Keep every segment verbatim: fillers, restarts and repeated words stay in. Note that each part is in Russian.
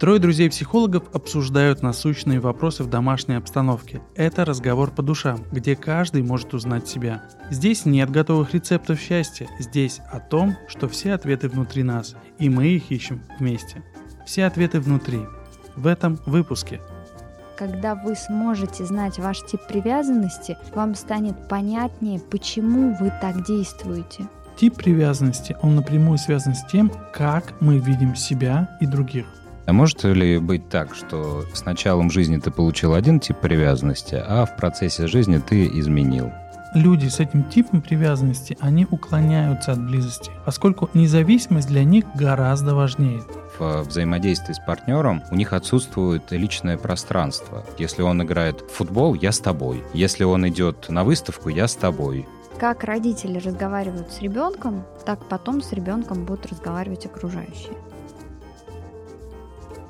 Трое друзей-психологов обсуждают насущные вопросы в домашней обстановке. Это разговор по душам, где каждый может узнать себя. Здесь нет готовых рецептов счастья. Здесь о том, что все ответы внутри нас, и мы их ищем вместе. Все ответы внутри. В этом выпуске. Когда вы сможете знать ваш тип привязанности, вам станет понятнее, почему вы так действуете. Тип привязанности, он напрямую связан с тем, как мы видим себя и других. А может ли быть так, что с началом жизни ты получил один тип привязанности, а в процессе жизни ты изменил? Люди с этим типом привязанности, они уклоняются от близости, поскольку независимость для них гораздо важнее. В взаимодействии с партнером у них отсутствует личное пространство. Если он играет в футбол, я с тобой. Если он идет на выставку, я с тобой. Как родители разговаривают с ребенком, так потом с ребенком будут разговаривать окружающие.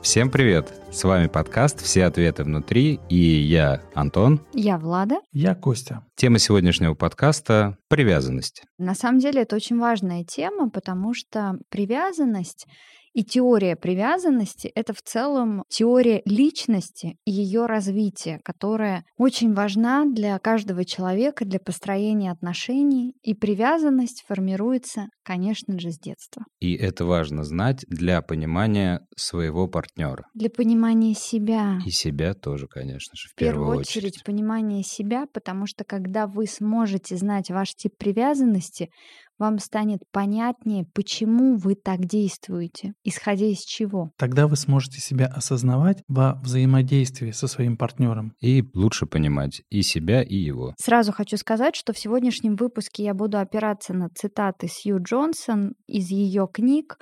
Всем привет! С вами подкаст «Все ответы внутри» и я, Антон. Я Влада. Я Костя. Тема сегодняшнего подкаста – привязанность. На самом деле это очень важная тема, потому что привязанность и теория привязанности – это в целом теория личности и ее развития, которая очень важна для каждого человека, для построения отношений. И привязанность формируется, конечно же, с детства. И это важно знать для понимания своего партнера. Для понимания себя. И себя тоже, конечно же, в, в первую, первую очередь. В первую очередь понимание себя, потому что когда вы сможете знать ваш тип привязанности, вам станет понятнее, почему вы так действуете, исходя из чего. Тогда вы сможете себя осознавать во взаимодействии со своим партнером. И лучше понимать и себя, и его. Сразу хочу сказать, что в сегодняшнем выпуске я буду опираться на цитаты Сью Джонсон из ее книг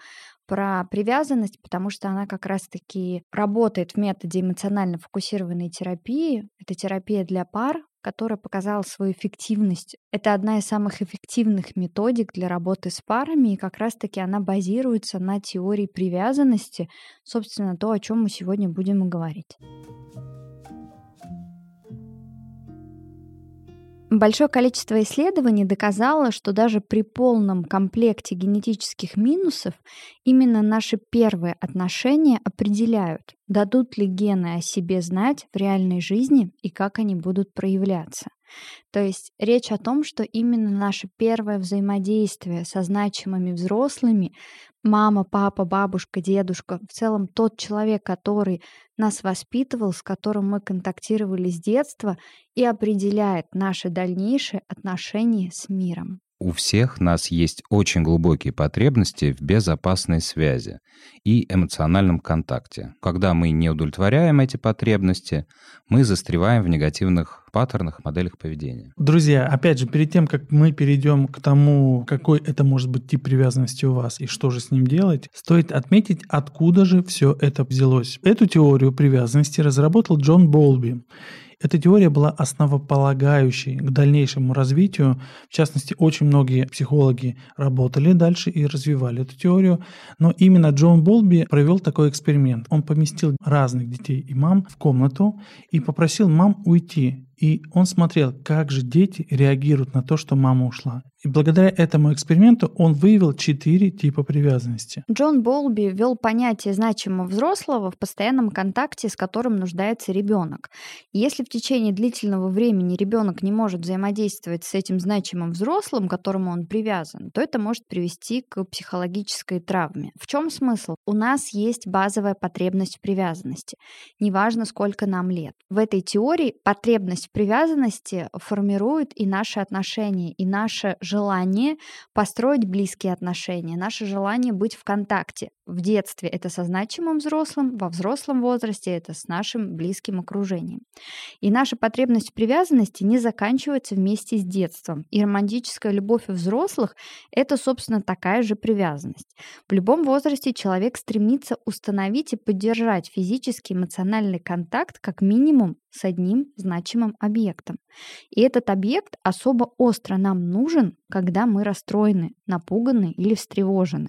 про привязанность, потому что она как раз-таки работает в методе эмоционально фокусированной терапии. Это терапия для пар, которая показала свою эффективность. Это одна из самых эффективных методик для работы с парами, и как раз-таки она базируется на теории привязанности, собственно, то, о чем мы сегодня будем говорить. Большое количество исследований доказало, что даже при полном комплекте генетических минусов именно наши первые отношения определяют, дадут ли гены о себе знать в реальной жизни и как они будут проявляться. То есть речь о том, что именно наше первое взаимодействие со значимыми взрослыми – мама, папа, бабушка, дедушка, в целом тот человек, который нас воспитывал, с которым мы контактировали с детства, и определяет наши дальнейшие отношения с миром. У всех нас есть очень глубокие потребности в безопасной связи и эмоциональном контакте. Когда мы не удовлетворяем эти потребности, мы застреваем в негативных паттернах, моделях поведения. Друзья, опять же, перед тем, как мы перейдем к тому, какой это может быть тип привязанности у вас и что же с ним делать, стоит отметить, откуда же все это взялось. Эту теорию привязанности разработал Джон Боулби. Эта теория была основополагающей к дальнейшему развитию. В частности, очень многие психологи работали дальше и развивали эту теорию. Но именно Джон Боулби провел такой эксперимент. Он поместил разных детей и мам в комнату и попросил мам уйти. И он смотрел, как же дети реагируют на то, что мама ушла. И благодаря этому эксперименту он выявил четыре типа привязанности. Джон Боулби ввел понятие значимого взрослого в постоянном контакте, с которым нуждается ребенок. Если в течение длительного времени ребенок не может взаимодействовать с этим значимым взрослым, к которому он привязан, то это может привести к психологической травме. В чем смысл? У нас есть базовая потребность в привязанности. Неважно, сколько нам лет. В этой теории потребность привязанности формирует и наши отношения, и наше желание построить близкие отношения, наше желание быть в контакте. В детстве это со значимым взрослым, во взрослом возрасте это с нашим близким окружением. И наша потребность в привязанности не заканчивается вместе с детством. И романтическая любовь у взрослых – это, собственно, такая же привязанность. В любом возрасте человек стремится установить и поддержать физический, эмоциональный контакт как минимум с одним значимым объектом. И этот объект особо остро нам нужен, когда мы расстроены, напуганы или встревожены.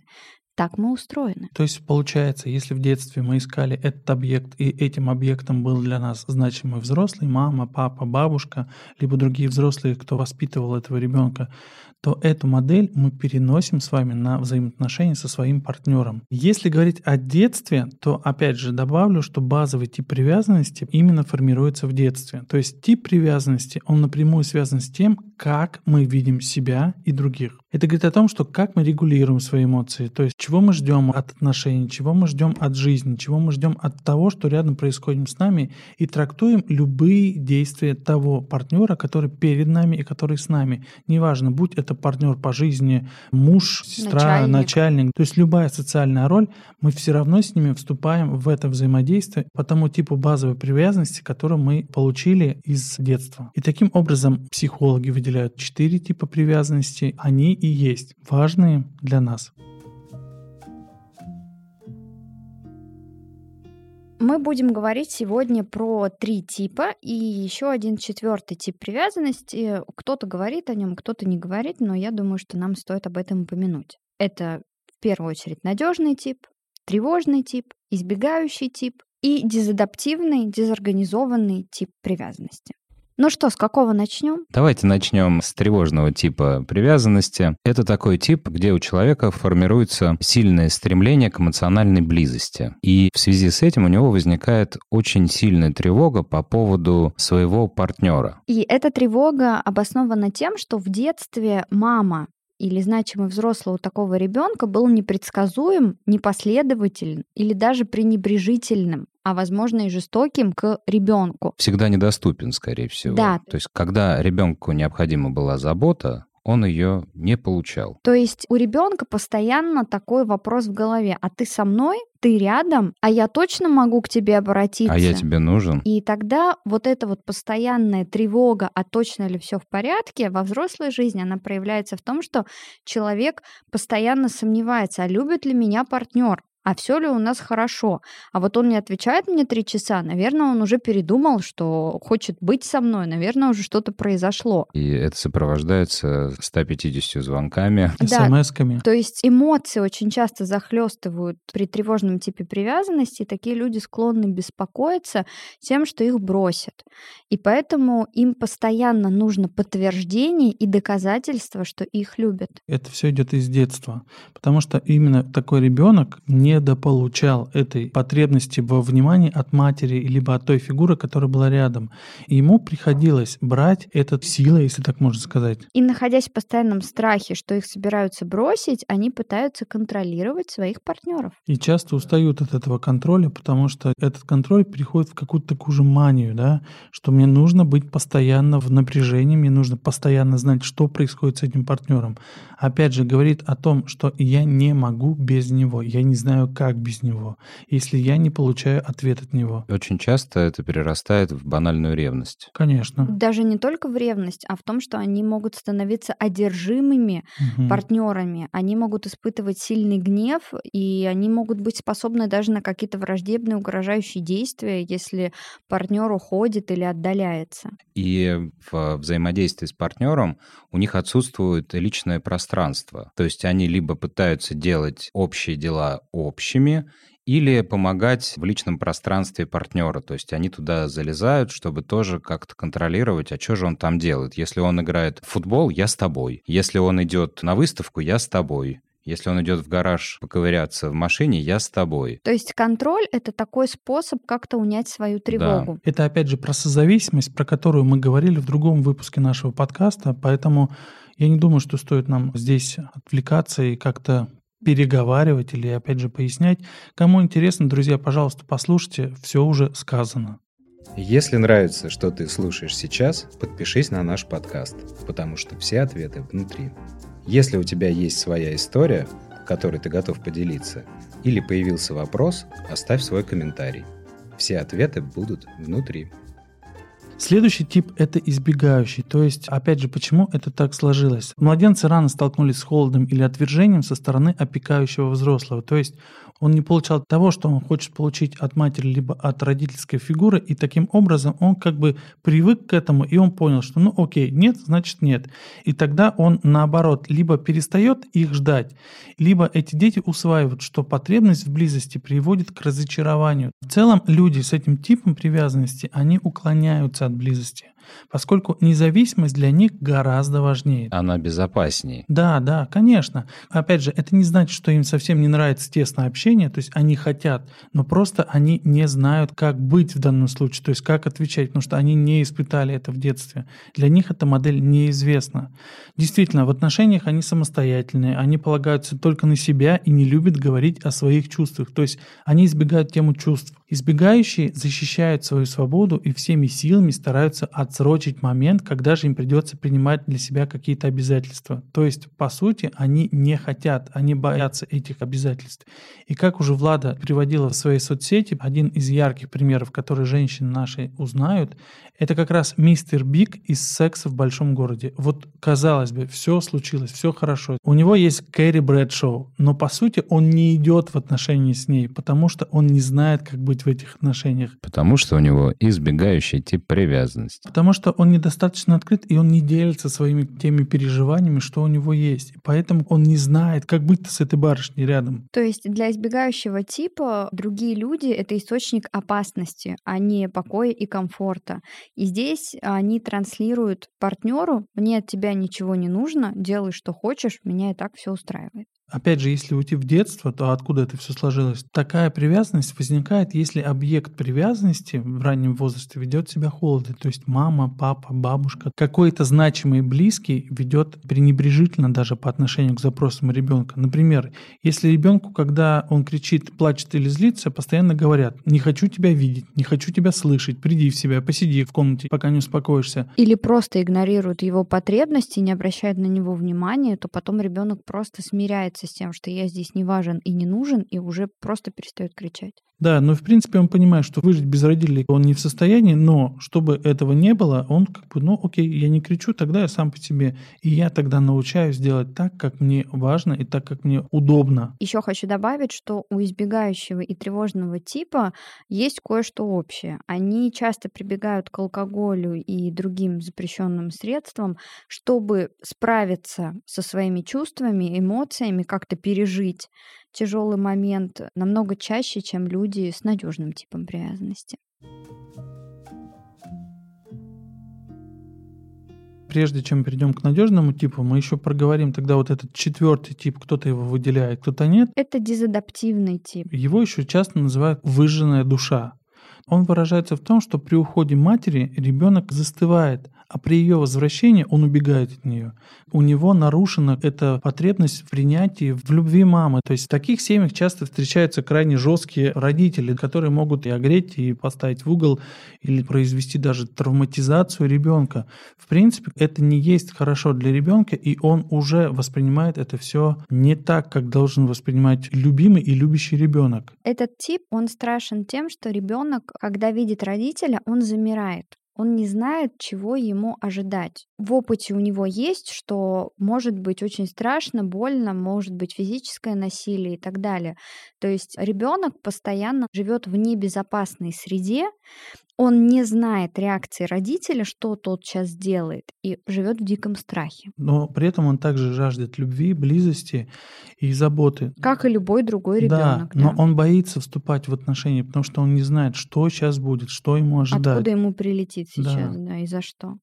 Так мы устроены. То есть, получается, если в детстве мы искали этот объект, и этим объектом был для нас значимый взрослый, мама, папа, бабушка, либо другие взрослые, кто воспитывал этого ребенка, то эту модель мы переносим с вами на взаимоотношения со своим партнером. Если говорить о детстве, то, опять же, добавлю, что базовый тип привязанности именно формируется в детстве. То есть тип привязанности, он напрямую связан с тем, как мы видим себя и других. Это говорит о том, что как мы регулируем свои эмоции, то есть чего мы ждем от отношений, чего мы ждем от жизни, чего мы ждем от того, что рядом происходит с нами, и трактуем любые действия того партнера, который перед нами и который с нами. Неважно, будь это партнер по жизни, муж, сестра, начальник. начальник, то есть любая социальная роль, мы все равно с ними вступаем в это взаимодействие по тому типу базовой привязанности, которую мы получили из детства. И таким образом психологи выделяют четыре типа привязанности, они и есть важные для нас. Мы будем говорить сегодня про три типа и еще один четвертый тип привязанности. Кто-то говорит о нем, кто-то не говорит, но я думаю, что нам стоит об этом упомянуть. Это в первую очередь надежный тип, тревожный тип, избегающий тип и дезадаптивный, дезорганизованный тип привязанности. Ну что, с какого начнем? Давайте начнем с тревожного типа привязанности. Это такой тип, где у человека формируется сильное стремление к эмоциональной близости. И в связи с этим у него возникает очень сильная тревога по поводу своего партнера. И эта тревога обоснована тем, что в детстве мама или значимый взрослый у такого ребенка был непредсказуем, непоследователен или даже пренебрежительным, а, возможно, и жестоким к ребенку. Всегда недоступен, скорее всего. Да. То есть, когда ребенку необходима была забота, он ее не получал. То есть у ребенка постоянно такой вопрос в голове: а ты со мной? Ты рядом, а я точно могу к тебе обратиться. А я тебе нужен. И тогда вот эта вот постоянная тревога, а точно ли все в порядке, во взрослой жизни она проявляется в том, что человек постоянно сомневается, а любит ли меня партнер, а все ли у нас хорошо. А вот он не отвечает мне три часа, наверное, он уже передумал, что хочет быть со мной, наверное, уже что-то произошло. И это сопровождается ста пятьюдесятью звонками, да, смс-ками. То есть эмоции очень часто захлестывают при тревожном типе привязанности, и такие люди склонны беспокоиться тем, что их бросят. И поэтому им постоянно нужно подтверждение и доказательство, что их любят. Это все идет из детства, потому что именно такой ребенок не недополучал этой потребности во внимании от матери либо от той фигуры, которая была рядом. И ему приходилось брать этот силой, если так можно сказать. И находясь в постоянном страхе, что их собираются бросить, они пытаются контролировать своих партнеров. И часто устают от этого контроля, потому что этот контроль переходит в какую-то такую же манию, да, что мне нужно быть постоянно в напряжении, мне нужно постоянно знать, что происходит с этим партнером. Опять же, говорит о том, что я не могу без него, я не знаю, как без него, если я не получаю ответ от него. Очень часто это перерастает в банальную ревность. Конечно. Даже не только в ревность, а в том, что они могут становиться одержимыми угу. партнерами, они могут испытывать сильный гнев, и они могут быть способны даже на какие-то враждебные, угрожающие действия, если партнер уходит или отдаляется. И в взаимодействии с партнером у них отсутствует личное пространство. То есть они либо пытаются делать общие дела общими, или помогать в личном пространстве партнера. То есть они туда залезают, чтобы тоже как-то контролировать, а что же он там делает. Если он играет в футбол, я с тобой. Если он идет на выставку, я с тобой. Если он идет в гараж поковыряться в машине, я с тобой. То есть контроль — это такой способ как-то унять свою тревогу. Да. Это, опять же, про созависимость, про которую мы говорили в другом выпуске нашего подкаста, поэтому я не думаю, что стоит нам здесь отвлекаться и как-то переговаривать или, опять же, пояснять. Кому интересно, друзья, пожалуйста, послушайте, все уже сказано. Если нравится, что ты слушаешь сейчас, подпишись на наш подкаст, потому что все ответы внутри. Если у тебя есть своя история, которой ты готов поделиться, или появился вопрос, оставь свой комментарий. Все ответы будут внутри. Следующий тип – это избегающий. То есть, опять же, почему это так сложилось? Младенцы рано столкнулись с холодом или отвержением со стороны опекающего взрослого. То есть он не получал того, что он хочет получить от матери либо от родительской фигуры, и таким образом он как бы привык к этому, и он понял, что ну окей, нет, значит нет. И тогда он наоборот либо перестает их ждать, либо эти дети усваивают, что потребность в близости приводит к разочарованию. В целом люди с этим типом привязанности, они уклоняются от близости, поскольку независимость для них гораздо важнее. Она безопаснее. Да, да, конечно. Опять же, это не значит, что им совсем не нравится тесное общение, то есть они хотят, но просто они не знают, как быть в данном случае, то есть как отвечать, потому что они не испытали это в детстве. Для них эта модель неизвестна. Действительно, в отношениях они самостоятельные, они полагаются только на себя и не любят говорить о своих чувствах, то есть они избегают тему чувств. Избегающие защищают свою свободу и всеми силами стараются отсрочить момент, когда же им придется принимать для себя какие-то обязательства. То есть, по сути, они не хотят, они боятся этих обязательств. И как уже Влада приводила в своей соцсети, один из ярких примеров, который женщины наши узнают, это как раз мистер Биг из «Секса в большом городе». Вот, казалось бы, все случилось, все хорошо. У него есть Кэрри Брэдшоу, но, по сути, он не идет в отношения с ней, потому что он не знает, как быть в этих отношениях. Потому что у него избегающий тип привязанности. Потому что он недостаточно открыт, и он не делится своими теми переживаниями, что у него есть. Поэтому он не знает, как быть с этой барышней рядом. То есть для избегающего типа другие люди — это источник опасности, а не покоя и комфорта. И здесь они транслируют партнеру: «Мне от тебя ничего не нужно, делай, что хочешь, меня и так все устраивает». Опять же, если уйти в детство, то откуда это все сложилось? Такая привязанность возникает, если объект привязанности в раннем возрасте ведет себя холодно. То есть мама, папа, бабушка, какой-то значимый близкий ведет пренебрежительно даже по отношению к запросам ребенка. Например, если ребенку, когда он кричит, плачет или злится, постоянно говорят: «Не хочу тебя видеть, не хочу тебя слышать, приди в себя, посиди в комнате, пока не успокоишься». Или просто игнорируют его потребности, не обращают на него внимания, то потом ребенок просто смиряется с тем, что я здесь не важен и не нужен, и уже просто перестает кричать. Да, но в принципе он понимает, что выжить без родителей он не в состоянии, но чтобы этого не было, он как бы, ну окей, я не кричу, тогда я сам по себе. И я тогда научаюсь делать так, как мне важно и так, как мне удобно. Еще хочу добавить, что у избегающего и тревожного типа есть кое-что общее. Они часто прибегают к алкоголю и другим запрещенным средствам, чтобы справиться со своими чувствами, эмоциями, как-то пережить тяжелый момент намного чаще, чем люди с надежным типом привязанности. Прежде чем перейдем к надежному типу, мы еще проговорим тогда вот этот четвертый тип, кто-то его выделяет, кто-то нет. Это дезадаптивный тип. Его еще часто называют выжженная душа. Он выражается в том, что при уходе матери ребенок застывает, а при ее возвращении он убегает от нее. У него нарушена эта потребность в принятии, в любви мамы. То есть в таких семьях часто встречаются крайне жесткие родители, которые могут и огреть, и поставить в угол, или произвести даже травматизацию ребенка. В принципе, это не есть хорошо для ребенка, и он уже воспринимает это все не так, как должен воспринимать любимый и любящий ребенок. Этот тип, он страшен тем, что ребенок, когда видит родителя, он замирает. Он не знает, чего ему ожидать. В опыте у него есть, что может быть очень страшно, больно, может быть физическое насилие и так далее. То есть ребенок постоянно живет в небезопасной среде, он не знает реакции родителя, что тот сейчас делает, и живет в диком страхе. Но при этом он также жаждет любви, близости и заботы. Как и любой другой ребенок. Да, да, но он боится вступать в отношения, потому что он не знает, что сейчас будет, что ему ожидать. Откуда ему прилетит сейчас, да, да и за что.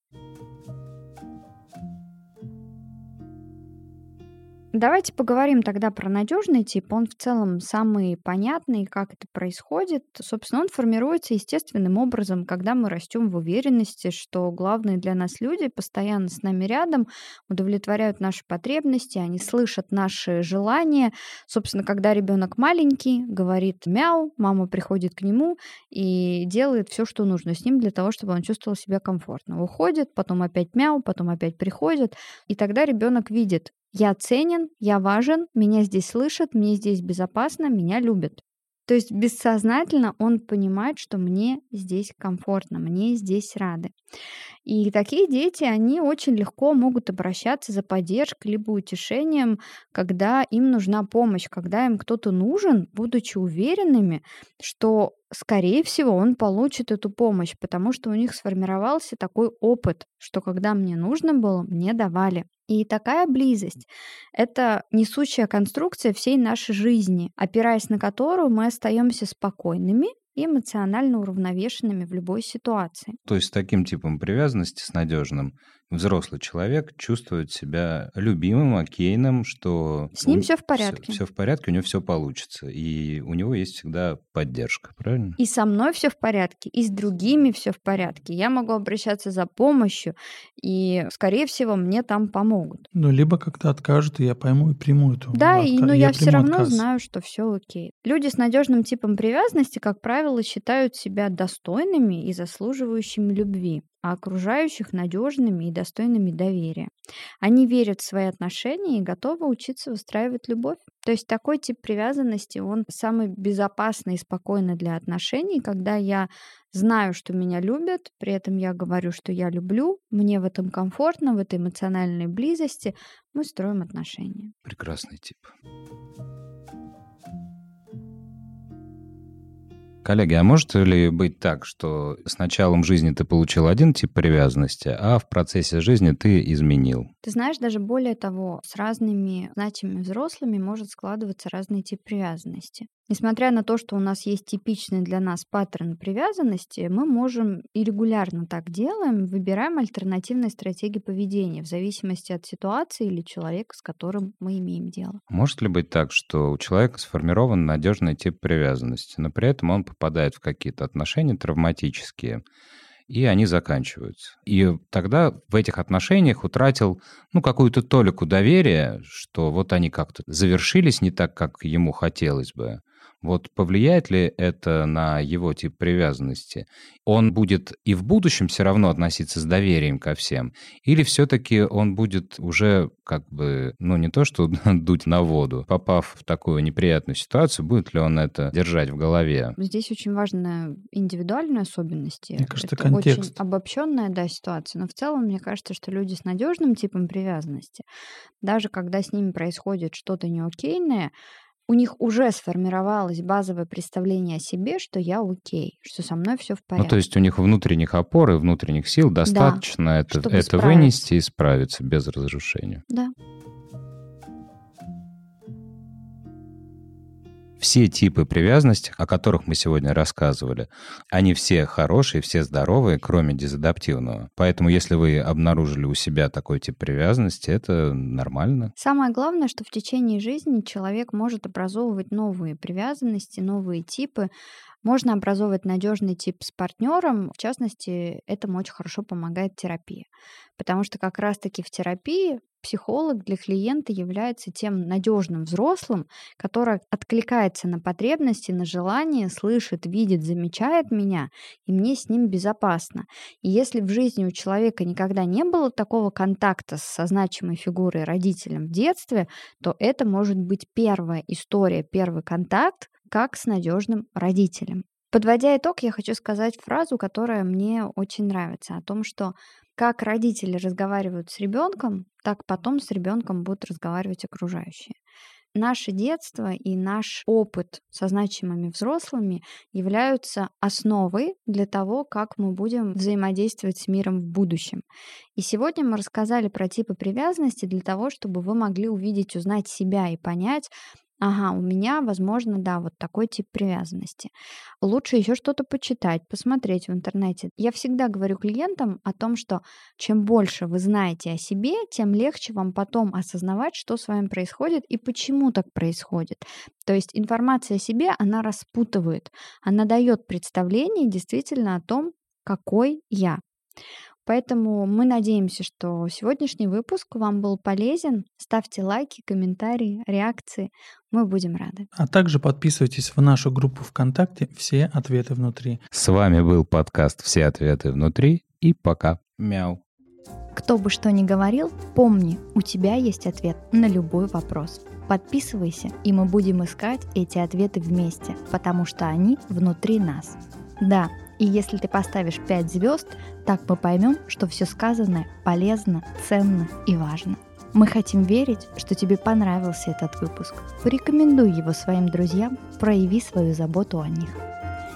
Давайте поговорим тогда про надежный тип. Он в целом самый понятный, как это происходит. Собственно, он формируется естественным образом, когда мы растем в уверенности, что главные для нас люди постоянно с нами рядом, удовлетворяют наши потребности, они слышат наши желания. Собственно, когда ребенок маленький, говорит мяу, мама приходит к нему и делает все, что нужно с ним для того, чтобы он чувствовал себя комфортно. Уходит, потом опять мяу, потом опять приходит, и тогда ребенок видит: я ценен, я важен, меня здесь слышат, мне здесь безопасно, меня любят. То есть бессознательно он понимает, что мне здесь комфортно, мне здесь рады. И такие дети, они очень легко могут обращаться за поддержкой либо утешением, когда им нужна помощь, когда им кто-то нужен, будучи уверенными, что, скорее всего, он получит эту помощь, потому что у них сформировался такой опыт, что когда мне нужно было, мне давали. И такая близость — это несущая конструкция всей нашей жизни, опираясь на которую мы остаемся спокойными и эмоционально уравновешенными в любой ситуации. То есть с таким типом привязанности, с надежным, взрослый человек чувствует себя любимым, окейным, что... С ним все в порядке. Все в порядке, у него все получится. И у него есть всегда поддержка, правильно? И со мной все в порядке, и с другими все в порядке. Я могу обращаться за помощью, и, скорее всего, мне там помогут. Ну, либо как-то откажут, и я пойму и приму эту. Да, отка... и, но я, я все равно отказ. знаю, что все окей. Люди с надежным типом привязанности, как правило, считают себя достойными и заслуживающими любви, а окружающих надежными и достойными доверия. Они верят в свои отношения и готовы учиться выстраивать любовь. То есть такой тип привязанности, он самый безопасный и спокойный для отношений, когда я знаю, что меня любят, при этом я говорю, что я люблю, мне в этом комфортно, в этой эмоциональной близости, мы строим отношения. Прекрасный тип. Коллеги, а может ли быть так, что с началом жизни ты получил один тип привязанности, а в процессе жизни ты изменил? Ты знаешь, даже более того, с разными значимыми взрослыми может складываться разный тип привязанности. Несмотря на то, что у нас есть типичный для нас паттерн привязанности, мы можем и регулярно так делаем, выбираем альтернативные стратегии поведения в зависимости от ситуации или человека, с которым мы имеем дело. Может ли быть так, что у человека сформирован надежный тип привязанности, но при этом он попадает в какие-то отношения травматические, и они заканчиваются. И тогда в этих отношениях утратил, ну, какую-то толику доверия, что вот они как-то завершились не так, как ему хотелось бы. Вот повлияет ли это на его тип привязанности? Он будет и в будущем все равно относиться с доверием ко всем? Или все-таки он будет уже как бы, ну не то что дуть на воду, попав в такую неприятную ситуацию, будет ли он это держать в голове? Здесь очень важны индивидуальные особенности. Мне кажется, это контекст. Очень обобщенная, да, ситуация. Но в целом, мне кажется, что люди с надежным типом привязанности, даже когда с ними происходит что-то неокейное, у них уже сформировалось базовое представление о себе, что я окей, что со мной все в порядке. Ну, то есть у них внутренних опор и внутренних сил достаточно, да, это, чтобы это справиться. Вынести и справиться без разрушения. Да. Все типы привязанности, о которых мы сегодня рассказывали, они все хорошие, все здоровые, кроме дезадаптивного. Поэтому, если вы обнаружили у себя такой тип привязанности, это нормально. Самое главное, что в течение жизни человек может образовывать новые привязанности, новые типы. Можно образовывать надежный тип с партнером. В частности, этому очень хорошо помогает терапия. Потому что как раз-таки в терапии психолог для клиента является тем надежным взрослым, который откликается на потребности, на желания, слышит, видит, замечает меня, и мне с ним безопасно. И если в жизни у человека никогда не было такого контакта со значимой фигурой родителем в детстве, то это может быть первая история, первый контакт, как с надежным родителем. Подводя итог, я хочу сказать фразу, которая мне очень нравится, о том, что как родители разговаривают с ребенком, так потом с ребенком будут разговаривать окружающие. Наше детство и наш опыт со значимыми взрослыми являются основой для того, как мы будем взаимодействовать с миром в будущем. И сегодня мы рассказали про типы привязанности для того, чтобы вы могли увидеть, узнать себя и понять, ага, у меня, возможно, да, вот такой тип привязанности. Лучше еще что-то почитать, посмотреть в интернете. Я всегда говорю клиентам о том, что чем больше вы знаете о себе, тем легче вам потом осознавать, что с вами происходит и почему так происходит. То есть информация о себе, она распутывает, она дает представление действительно о том, какой я. Поэтому мы надеемся, что сегодняшний выпуск вам был полезен. Ставьте лайки, комментарии, реакции. Мы будем рады. А также подписывайтесь в нашу группу ВКонтакте «Все ответы внутри». С вами был подкаст «Все ответы внутри» и пока. Мяу. Кто бы что ни говорил, помни, у тебя есть ответ на любой вопрос. Подписывайся, и мы будем искать эти ответы вместе, потому что они внутри нас. Да, и если ты поставишь пять звезд, так мы поймем, что все сказанное полезно, ценно и важно. Мы хотим верить, что тебе понравился этот выпуск. Порекомендуй его своим друзьям, прояви свою заботу о них.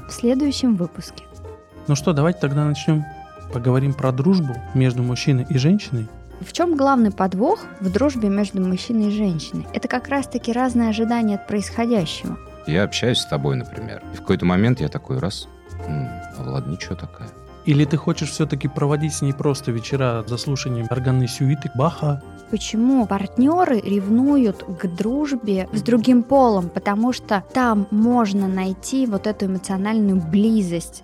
В следующем выпуске. Ну что, давайте тогда начнем. Поговорим про дружбу между мужчиной и женщиной. В чем главный подвох в дружбе между мужчиной и женщиной? Это как раз-таки разные ожидания от происходящего. Я общаюсь с тобой, например, и в какой-то момент я такой раз, а ладно, ничего такая. Или ты хочешь все-таки проводить с ней просто вечера за слушанием органной сюиты Баха? Почему партнеры ревнуют к дружбе с другим полом? Потому что там можно найти вот эту эмоциональную близость.